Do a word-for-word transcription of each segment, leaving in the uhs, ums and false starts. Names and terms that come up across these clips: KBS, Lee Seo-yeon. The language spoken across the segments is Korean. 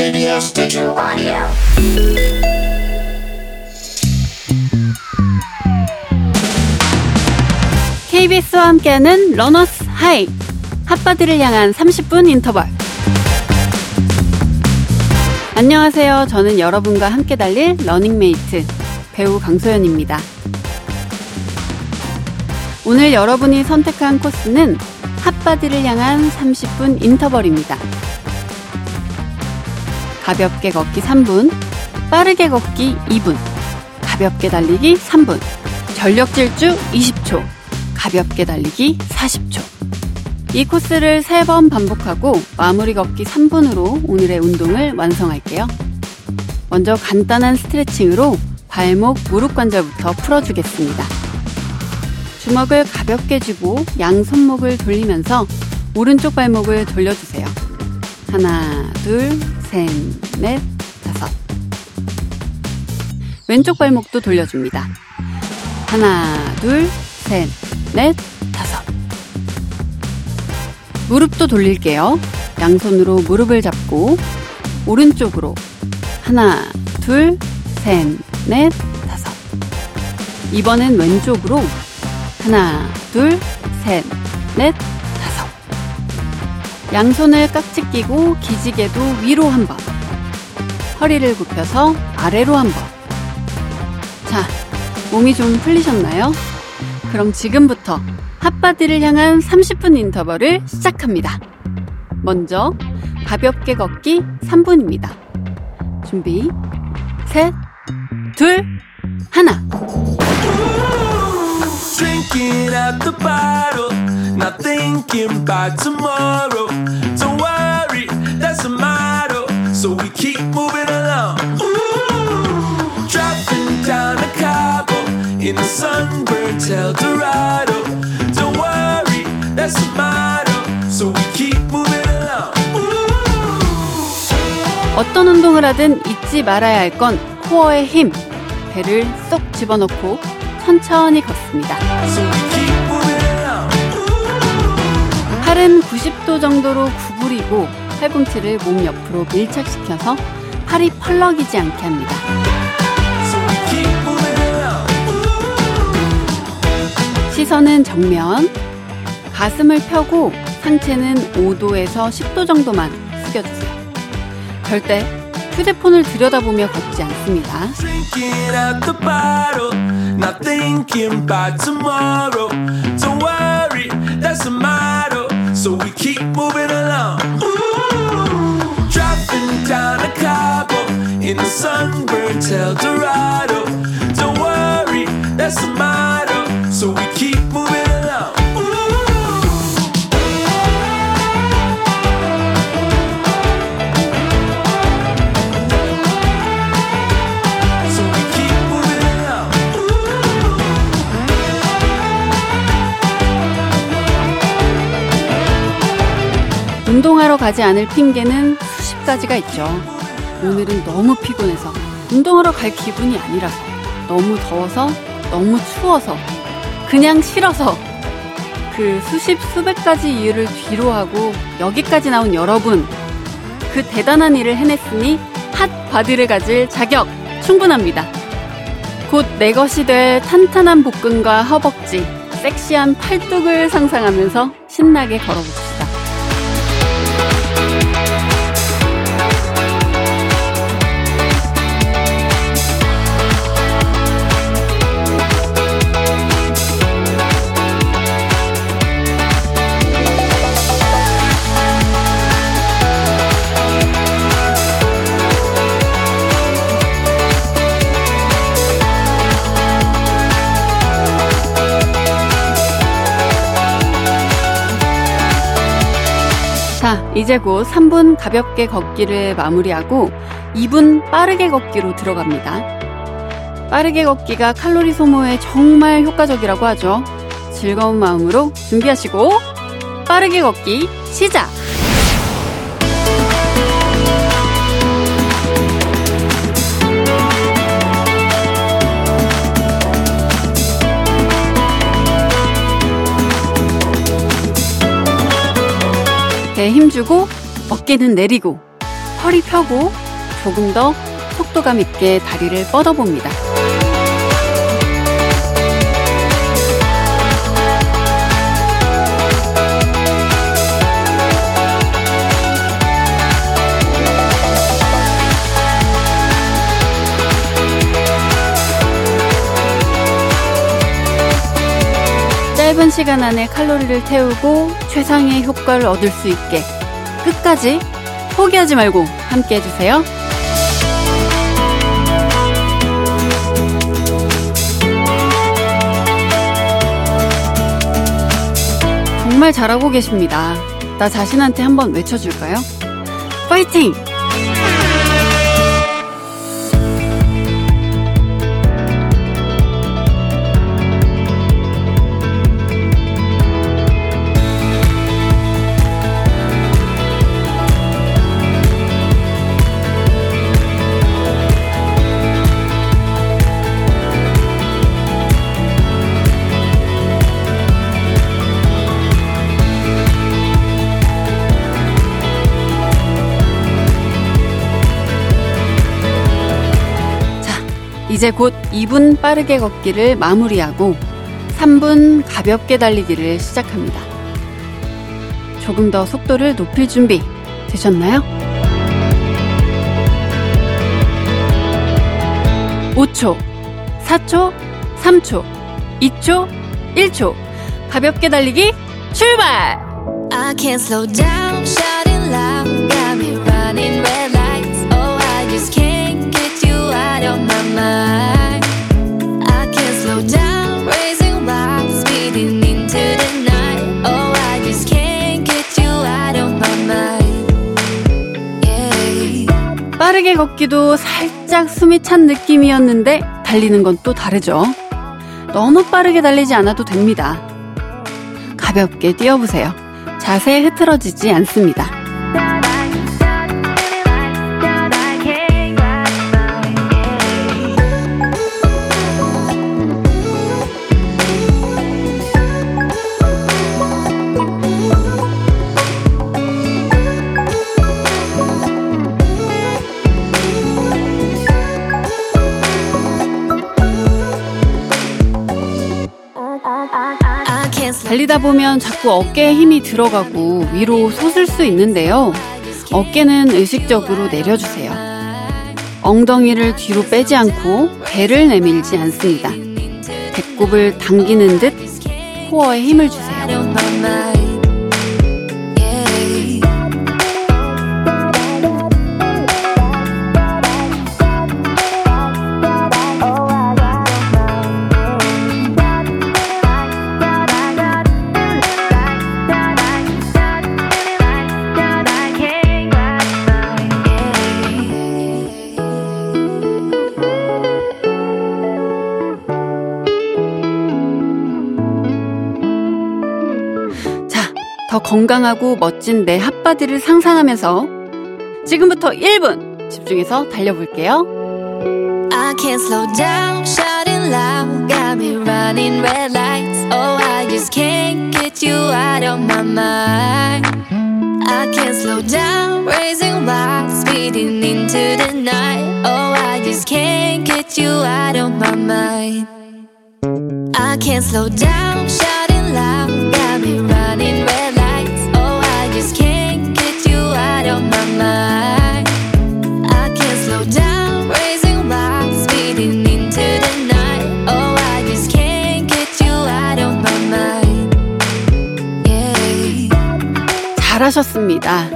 케이비에스 Digital Audio. 케이비에스와 함께하는 러너스 하이. 핫바디를 향한 삼십 분 인터벌. 안녕하세요. 저는 여러분과 함께 달릴 러닝메이트 배우 강소연입니다. 오늘 여러분이 선택한 코스는 핫바디를 향한 삼십 분 인터벌입니다. 가볍게 걷기 삼 분, 빠르게 걷기 이 분, 가볍게 달리기 삼 분, 전력 질주 이십 초, 가볍게 달리기 사십 초. 이 코스를 세 번 반복하고 마무리 걷기 삼 분으로 오늘의 운동을 완성할게요. 먼저 간단한 스트레칭으로 발목, 무릎 관절부터 풀어주겠습니다. 주먹을 가볍게 쥐고 양손목을 돌리면서 오른쪽 발목을 돌려주세요. 하나, 둘, 셋, 넷, 다섯. 왼쪽 발목도 돌려줍니다. 하나, 둘, 셋, 넷, 다섯. 무릎도 돌릴게요. 양손으로 무릎을 잡고 오른쪽으로 하나, 둘, 셋, 넷, 다섯. 이번엔 왼쪽으로 하나, 둘, 셋, 넷, 다섯. 양손을 깍지 끼고 기지개도 위로 한 번. 허리를 굽혀서 아래로 한 번. 자, 몸이 좀 풀리셨나요? 그럼 지금부터 핫바디를 향한 삼십 분 인터벌을 시작합니다. 먼저 가볍게 걷기 삼 분입니다. 준비, 셋, 둘, 하나. Drinking out the bottle, not thinking about tomorrow. Don't worry, that's a motto, so we keep moving along. Ooh, driving down a Cabo in a sunburnt Eldorado. Don't worry, that's a motto, so we keep moving along. Ooh. 어떤 운동을 하든 잊지 말아야 할 건 코어의 힘. 배를 쏙 집어넣고 천천히 걷습니다. 팔은 구십 도 정도로 구부리고 팔꿈치를 몸 옆으로 밀착시켜서 팔이 펄럭이지 않게 합니다. 시선은 정면, 가슴을 펴고 상체는 오 도에서 십 도 정도만 숙여주세요. 절대 휴대폰을 들여다보며 걷지 않습니다. Not thinking about tomorrow. Don't worry, that's a motto. So we keep moving along. Ooh, dropping down a Cabo in the sunburnt Eldorado. Don't worry, that's a motto. So we keep moving along. 운동하러 가지 않을 핑계는 수십 가지가 있죠. 오늘은 너무 피곤해서, 운동하러 갈 기분이 아니라서, 너무 더워서, 너무 추워서, 그냥 싫어서, 그 수십 수백 가지 이유를 뒤로 하고 여기까지 나온 여러분, 그 대단한 일을 해냈으니 핫바디를 가질 자격 충분합니다. 곧 내 것이 될 탄탄한 복근과 허벅지, 섹시한 팔뚝을 상상하면서 신나게 걸어보세요. 자, 이제 곧 삼 분 가볍게 걷기를 마무리하고 이 분 빠르게 걷기로 들어갑니다. 빠르게 걷기가 칼로리 소모에 정말 효과적이라고 하죠. 즐거운 마음으로 준비하시고 빠르게 걷기 시작! 힘주고 어깨는 내리고 허리 펴고 조금 더 속도감 있게 다리를 뻗어봅니다. 짧은 시간 안에 칼로리를 태우고 최상의 효과를 얻을 수 있게 끝까지 포기하지 말고 함께 해주세요. 정말 잘하고 계십니다. 나 자신한테 한번 외쳐줄까요? 파이팅! 이제 곧 이 분 빠르게 걷기를 마무리하고 삼 분 가볍게 달리기를 시작합니다. 조금 더 속도를 높일 준비 되셨나요? 오 초, 사 초, 삼 초, 이 초, 일 초. 가볍게 달리기 출발! I can't slow down, shouting loud, got me running red lights. Oh, I just can't. 빠르게 걷기도 살짝 숨이 찬 느낌이었는데 달리는 건 또 다르죠. 너무 빠르게 달리지 않아도 됩니다. 가볍게 뛰어보세요. 자세에 흐트러지지 않습니다. 달리다 보면 자꾸 어깨에 힘이 들어가고 위로 솟을 수 있는데요. 어깨는 의식적으로 내려주세요. 엉덩이를 뒤로 빼지 않고 배를 내밀지 않습니다. 배꼽을 당기는 듯 코어에 힘을 주세요. 더 건강하고 멋진 내 핫바디를 상상하면서 지금부터 일 분 집중해서 달려볼게요. I can't slow down, shouting loud, got me running red lights. Oh, I just can't get you out of my mind. I can't slow down, raising wild, speeding into the night. Oh, I just can't get you out of my mind. I can't slow down, shouting loud, got me running red. 잘하셨습니다.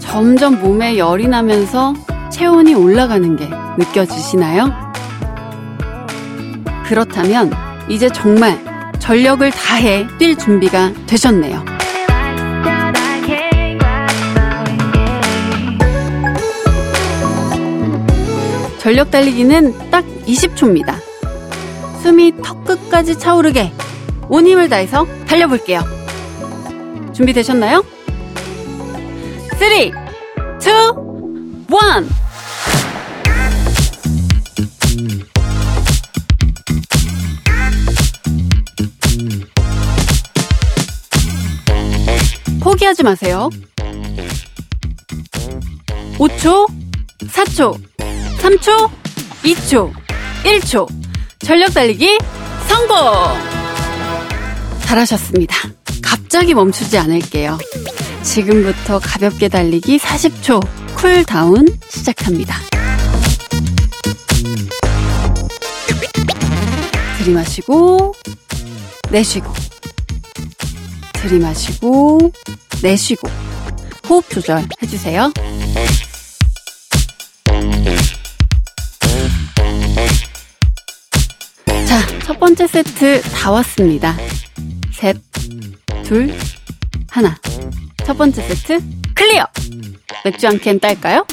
점점 몸에 열이 나면서 체온이 올라가는 게 느껴지시나요? 그렇다면 이제 정말 전력을 다해 뛸 준비가 되셨네요. 전력 달리기는 딱 이십 초입니다. 숨이 턱 끝까지 차오르게 온 힘을 다해서 달려볼게요. 준비되셨나요? 쓰리, 투, 원. 포기하지 마세요. 오 초, 사 초, 삼 초, 이 초, 일 초. 전력 달리기 성공! 잘하셨습니다. 갑자기 멈추지 않을게요. 지금부터 가볍게 달리기 사십 초 쿨다운 시작합니다. 들이마시고 내쉬고 들이마시고 내쉬고 호흡 조절해주세요. 자, 첫 번째 세트 다 왔습니다. 셋, 둘, 하나. 첫 번째 세트 클리어! 맥주 한 캔 딸까요?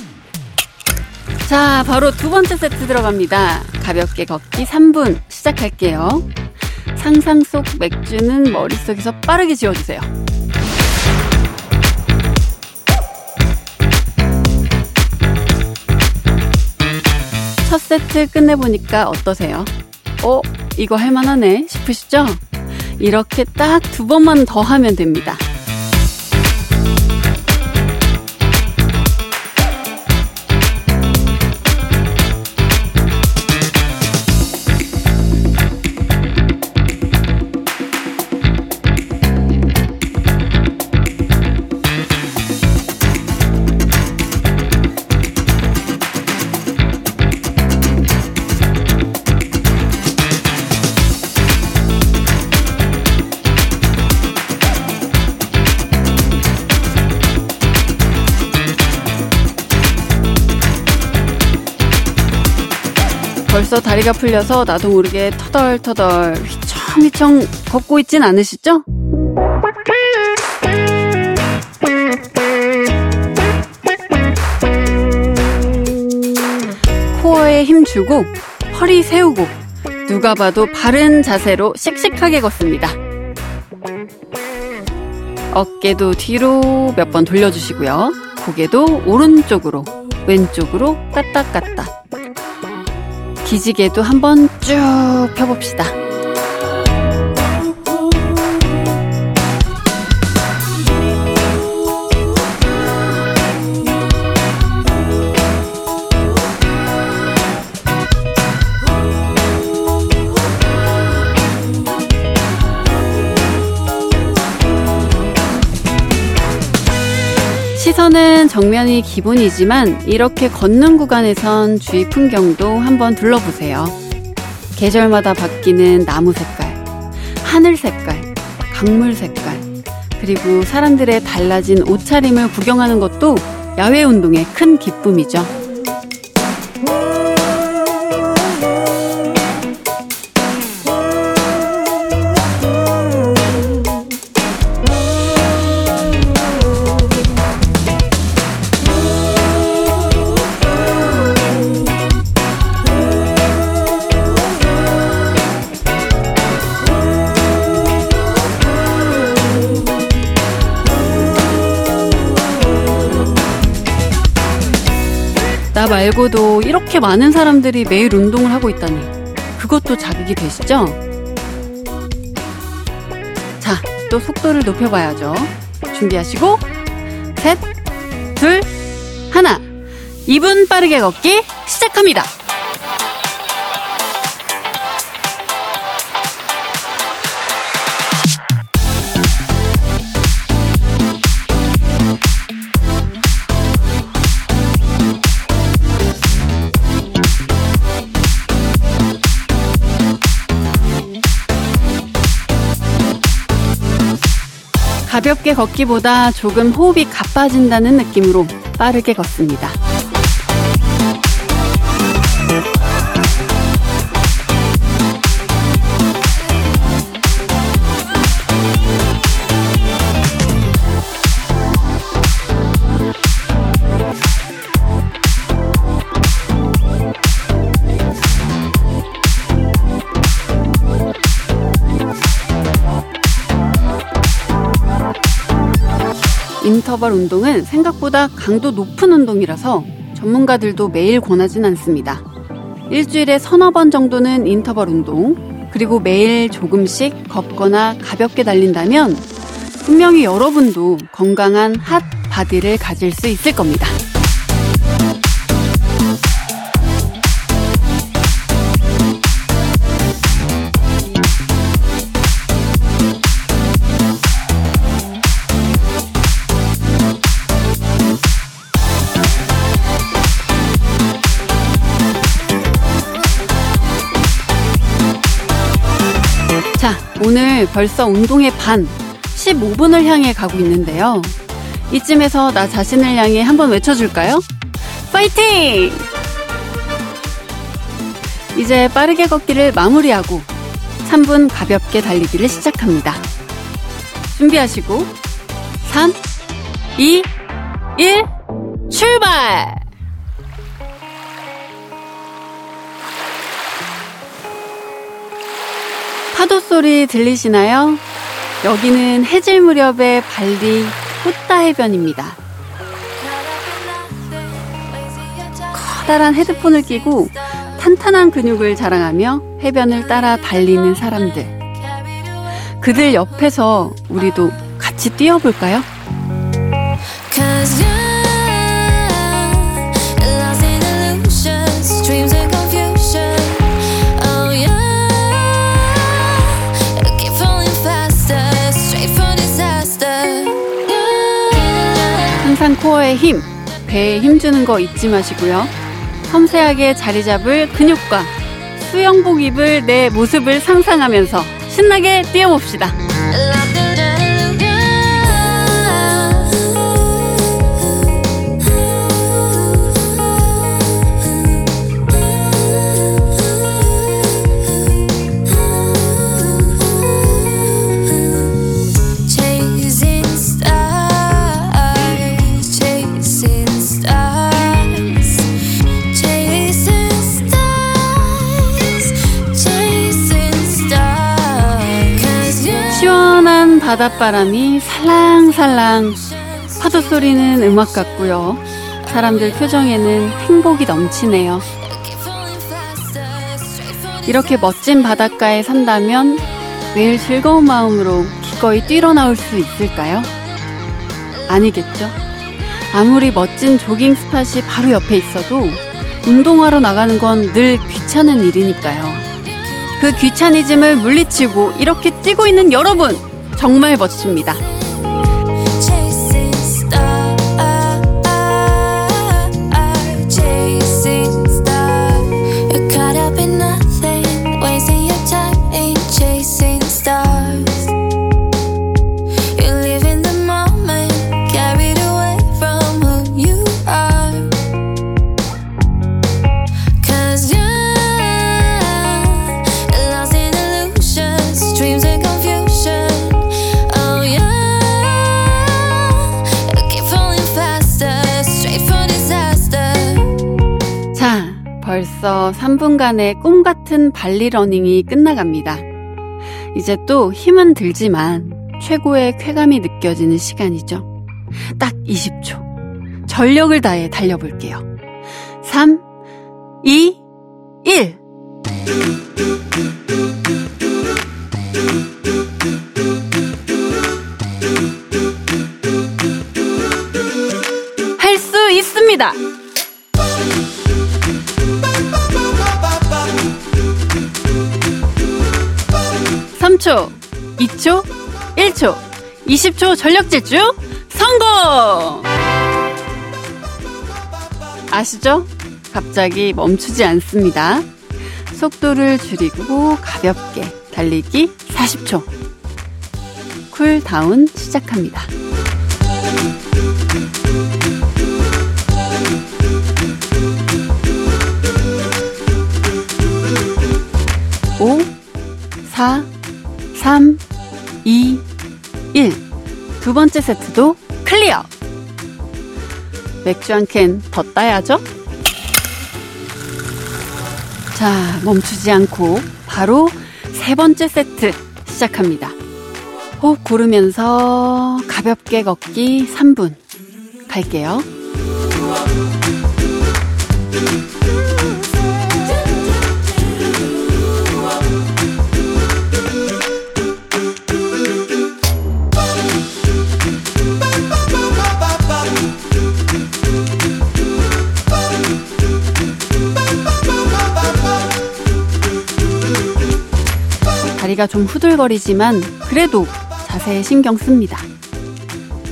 자, 바로 두 번째 세트 들어갑니다. 가볍게 걷기 삼 분 시작할게요. 상상 속 맥주는 머릿속에서 빠르게 지워주세요. 첫 세트 끝내보니까 어떠세요? 어? 이거 할만하네 싶으시죠? 이렇게 딱 두 번만 더 하면 됩니다. 벌써 다리가 풀려서 나도 모르게 터덜터덜 휘청휘청 걷고 있진 않으시죠? 코어에 힘주고 허리 세우고 누가 봐도 바른 자세로 씩씩하게 걷습니다. 어깨도 뒤로 몇 번 돌려주시고요. 고개도 오른쪽으로 왼쪽으로 까딱까딱. 기지개도 한번 쭉 펴봅시다. 시선은 정면이 기본이지만 이렇게 걷는 구간에선 주위 풍경도 한번 둘러보세요. 계절마다 바뀌는 나무 색깔, 하늘 색깔, 강물 색깔, 그리고 사람들의 달라진 옷차림을 구경하는 것도 야외 운동의 큰 기쁨이죠. 나 말고도 이렇게 많은 사람들이 매일 운동을 하고 있다니, 그것도 자극이 되시죠? 자, 또 속도를 높여봐야죠. 준비하시고 셋, 둘, 하나. 이 분 빠르게 걷기 시작합니다. 가볍게 걷기보다 조금 호흡이 가빠진다는 느낌으로 빠르게 걷습니다. 인터벌 운동은 생각보다 강도 높은 운동이라서 전문가들도 매일 권하진 않습니다. 일주일에 서너 번 정도는 인터벌 운동, 그리고 매일 조금씩 걷거나 가볍게 달린다면 분명히 여러분도 건강한 핫바디를 가질 수 있을 겁니다. 오늘 벌써 운동의 반, 십오 분을 향해 가고 있는데요. 이쯤에서 나 자신을 향해 한번 외쳐줄까요? 파이팅! 이제 빠르게 걷기를 마무리하고 삼 분 가볍게 달리기를 시작합니다. 준비하시고 삼, 이, 일 출발! 파도 소리 들리시나요? 여기는 해질 무렵의 발리 후따 해변입니다. 커다란 헤드폰을 끼고 탄탄한 근육을 자랑하며 해변을 따라 달리는 사람들. 그들 옆에서 우리도 같이 뛰어볼까요? 항상 코어에 힘, 배에 힘주는 거 잊지 마시고요. 섬세하게 자리 잡을 근육과 수영복 입을 내 모습을 상상하면서 신나게 뛰어봅시다. 바닷바람이 살랑살랑, 파도 소리는 음악 같고요. 사람들 표정에는 행복이 넘치네요. 이렇게 멋진 바닷가에 산다면 매일 즐거운 마음으로 기꺼이 뛰러 나올 수 있을까요? 아니겠죠. 아무리 멋진 조깅 스팟이 바로 옆에 있어도 운동하러 나가는 건 늘 귀찮은 일이니까요. 그 귀차니즘을 물리치고 이렇게 뛰고 있는 여러분! 정말 멋집니다. 벌써 삼 분간의 꿈같은 발리 러닝이 끝나갑니다. 이제 또 힘은 들지만 최고의 쾌감이 느껴지는 시간이죠. 딱 이십 초. 전력을 다해 달려볼게요. 삼, 이, 일 할 수 있습니다! 삼 초, 이 초, 일 초, 이십 초 전력 질주 성공! 아시죠? 갑자기 멈추지 않습니다. 속도를 줄이고 가볍게 달리기 사십 초. 쿨다운 시작합니다. 오, 사, 삼, 이, 일 두 번째 세트도 클리어! 맥주 한 캔 더 따야죠? 자, 멈추지 않고 바로 세 번째 세트 시작합니다. 호흡 고르면서 가볍게 걷기 삼 분 갈게요. 다리가 좀 후들거리지만 그래도 자세에 신경 씁니다.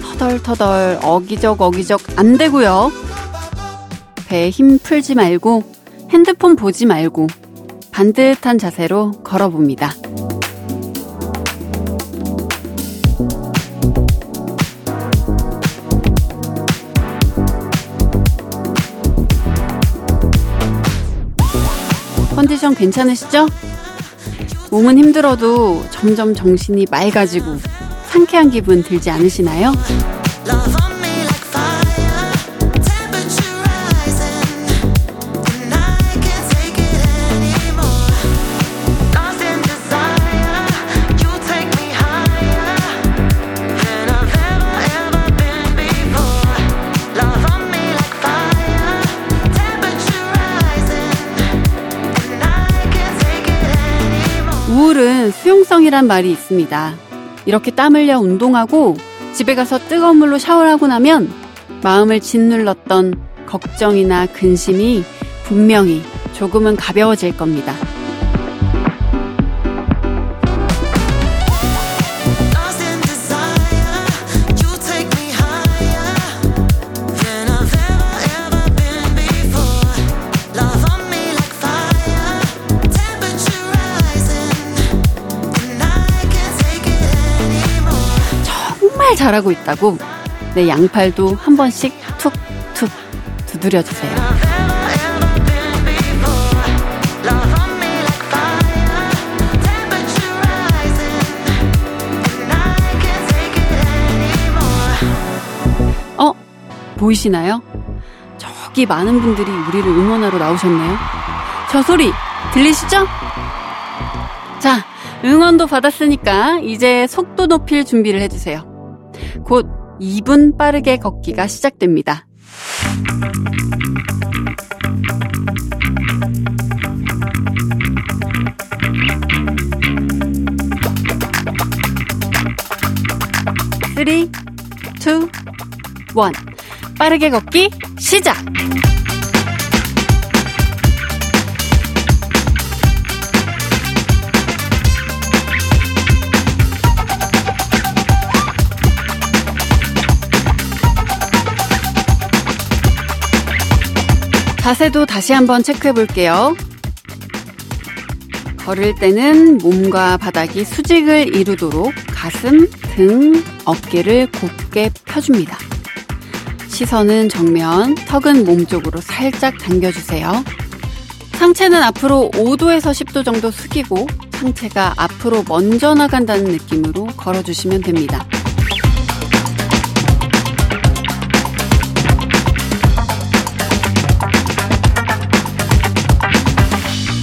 터덜터덜 어기적 어기적 안 되고요. 배에 힘 풀지 말고 핸드폰 보지 말고 반듯한 자세로 걸어봅니다. 컨디션 괜찮으시죠? 몸은 힘들어도 점점 정신이 맑아지고 상쾌한 기분 들지 않으시나요? 우울은 수용성이란 말이 있습니다. 이렇게 땀 흘려 운동하고 집에 가서 뜨거운 물로 샤워를 하고 나면 마음을 짓눌렀던 걱정이나 근심이 분명히 조금은 가벼워질 겁니다. 잘하고 있다고 내 양팔도 한 번씩 툭툭 두드려주세요. 어? 보이시나요? 저기 많은 분들이 우리를 응원하러 나오셨네요. 저 소리 들리시죠? 자, 응원도 받았으니까 이제 속도 높일 준비를 해주세요. 곧 이 분 빠르게 걷기가 시작됩니다. 삼, 이, 일. 빠르게 걷기 시작! 자세도 다시 한번 체크해 볼게요. 걸을 때는 몸과 바닥이 수직을 이루도록 가슴, 등, 어깨를 곧게 펴줍니다. 시선은 정면, 턱은 몸 쪽으로 살짝 당겨주세요. 상체는 앞으로 오 도에서 십 도 정도 숙이고 상체가 앞으로 먼저 나간다는 느낌으로 걸어주시면 됩니다.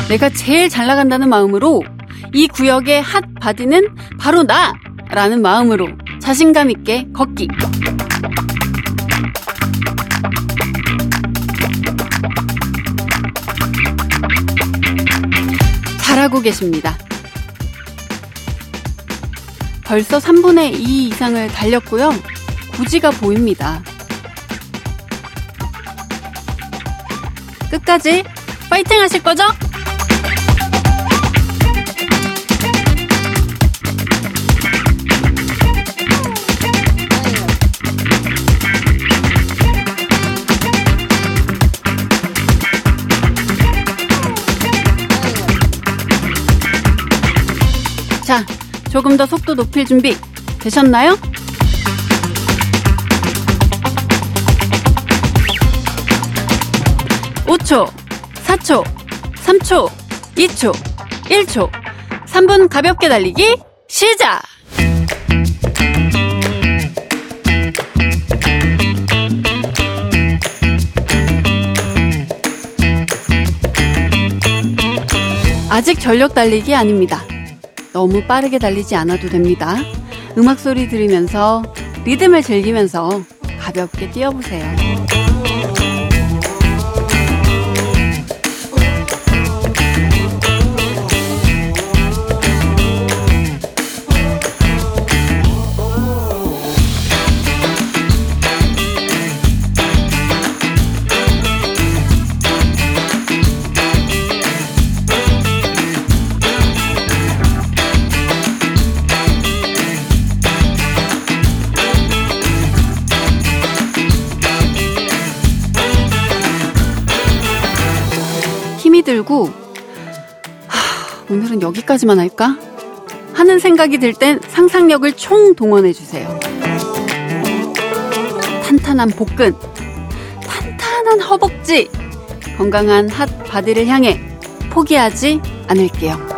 내가 제일 잘 나간다는 마음으로, 이 구역의 핫 바디는 바로 나! 라는 마음으로 자신감 있게 걷기. 잘하고 계십니다. 벌써 삼분의 이 이상을 달렸고요. 고지가 보입니다. 끝까지 파이팅 하실 거죠? 자, 조금 더 속도 높일 준비 되셨나요? 오 초, 사 초, 삼 초, 이 초, 일 초, 삼 분 가볍게 달리기 시작! 아직 전력 달리기 아닙니다. 너무 빠르게 달리지 않아도 됩니다. 음악 소리 들으면서 리듬을 즐기면서 가볍게 뛰어보세요. 들고 하, 오늘은 여기까지만 할까? 하는 생각이 들 땐 상상력을 총동원해주세요. 탄탄한 복근, 탄탄한 허벅지, 건강한 핫바디를 향해 포기하지 않을게요.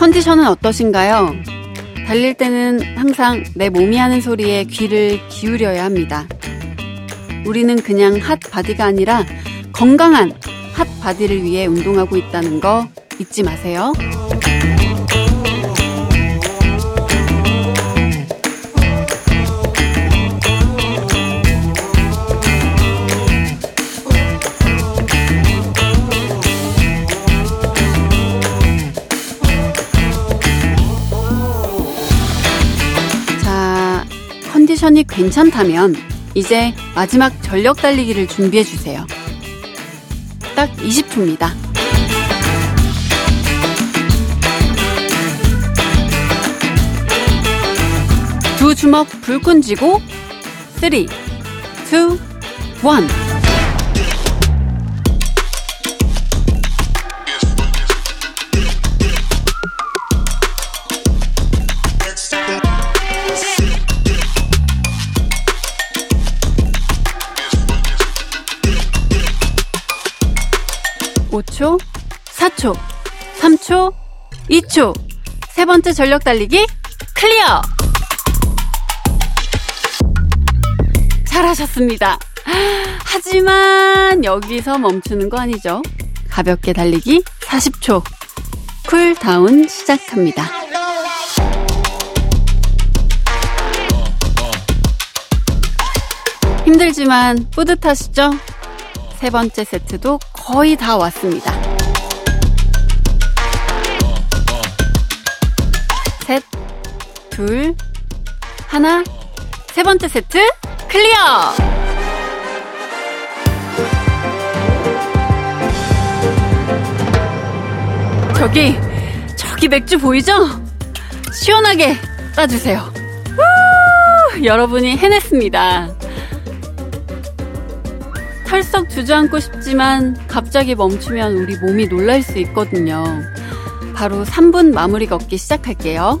컨디션은 어떠신가요? 달릴 때는 항상 내 몸이 하는 소리에 귀를 기울여야 합니다. 우리는 그냥 핫바디가 아니라 건강한 핫바디를 위해 운동하고 있다는 거 잊지 마세요. 컨디션이 괜찮다면 이제 마지막 전력 달리기를 준비해주세요. 딱 이십 초입니다. 두 주먹 불끈 쥐고 쓰리, 투, 원. 오 초, 사 초, 삼 초, 이 초. 세 번째 전력 달리기 클리어! 잘하셨습니다. 하지만 여기서 멈추는 거 아니죠. 가볍게 달리기 사십 초. 쿨다운 시작합니다. 힘들지만 뿌듯하시죠? 세 번째 세트도 거의 다 왔습니다. 셋, 둘, 하나. 세 번째 세트 클리어! 저기, 저기 맥주 보이죠? 시원하게 따주세요. 우! 여러분이 해냈습니다. 털썩 주저앉고 싶지만 갑자기 멈추면 우리 몸이 놀랄 수 있거든요. 바로 삼 분 마무리 걷기 시작할게요.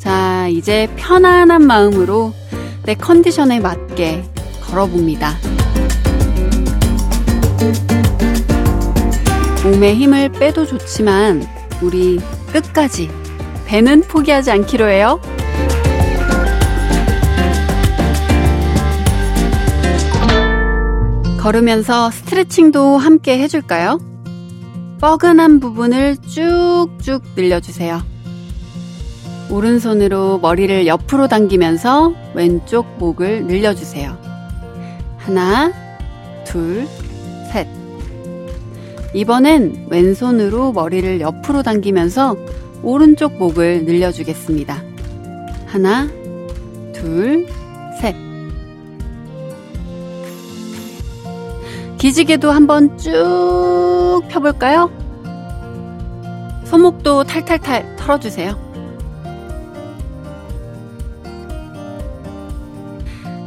자, 이제 편안한 마음으로 내 컨디션에 맞게 걸어봅니다. 몸에 힘을 빼도 좋지만 우리 끝까지 배는 포기하지 않기로 해요. 걸으면서 스트레칭도 함께 해줄까요? 뻐근한 부분을 쭉쭉 늘려주세요. 오른손으로 머리를 옆으로 당기면서 왼쪽 목을 늘려주세요. 하나, 둘, 셋. 이번엔 왼손으로 머리를 옆으로 당기면서 오른쪽 목을 늘려주겠습니다. 하나, 둘, 셋. 기지개도 한번 쭉 펴볼까요? 손목도 탈탈탈 털어주세요.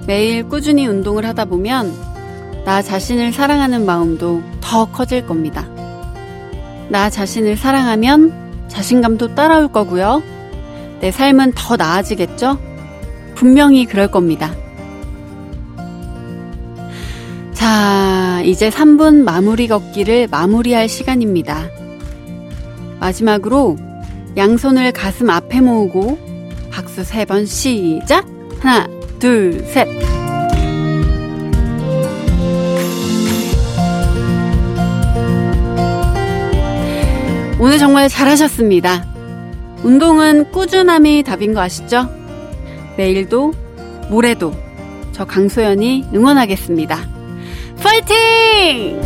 매일 꾸준히 운동을 하다 보면 나 자신을 사랑하는 마음도 더 커질 겁니다. 나 자신을 사랑하면 자신감도 따라올 거고요. 내 삶은 더 나아지겠죠? 분명히 그럴 겁니다. 자, 이제 삼 분 마무리 걷기를 마무리할 시간입니다. 마지막으로 양손을 가슴 앞에 모으고 박수 세 번 시작! 하나, 둘, 셋! 오늘 정말 잘하셨습니다. 운동은 꾸준함이 답인 거 아시죠? 내일도, 모레도 저 강소연이 응원하겠습니다. 파이팅!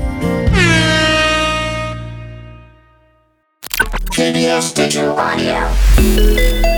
케이비에스 디지털 오디오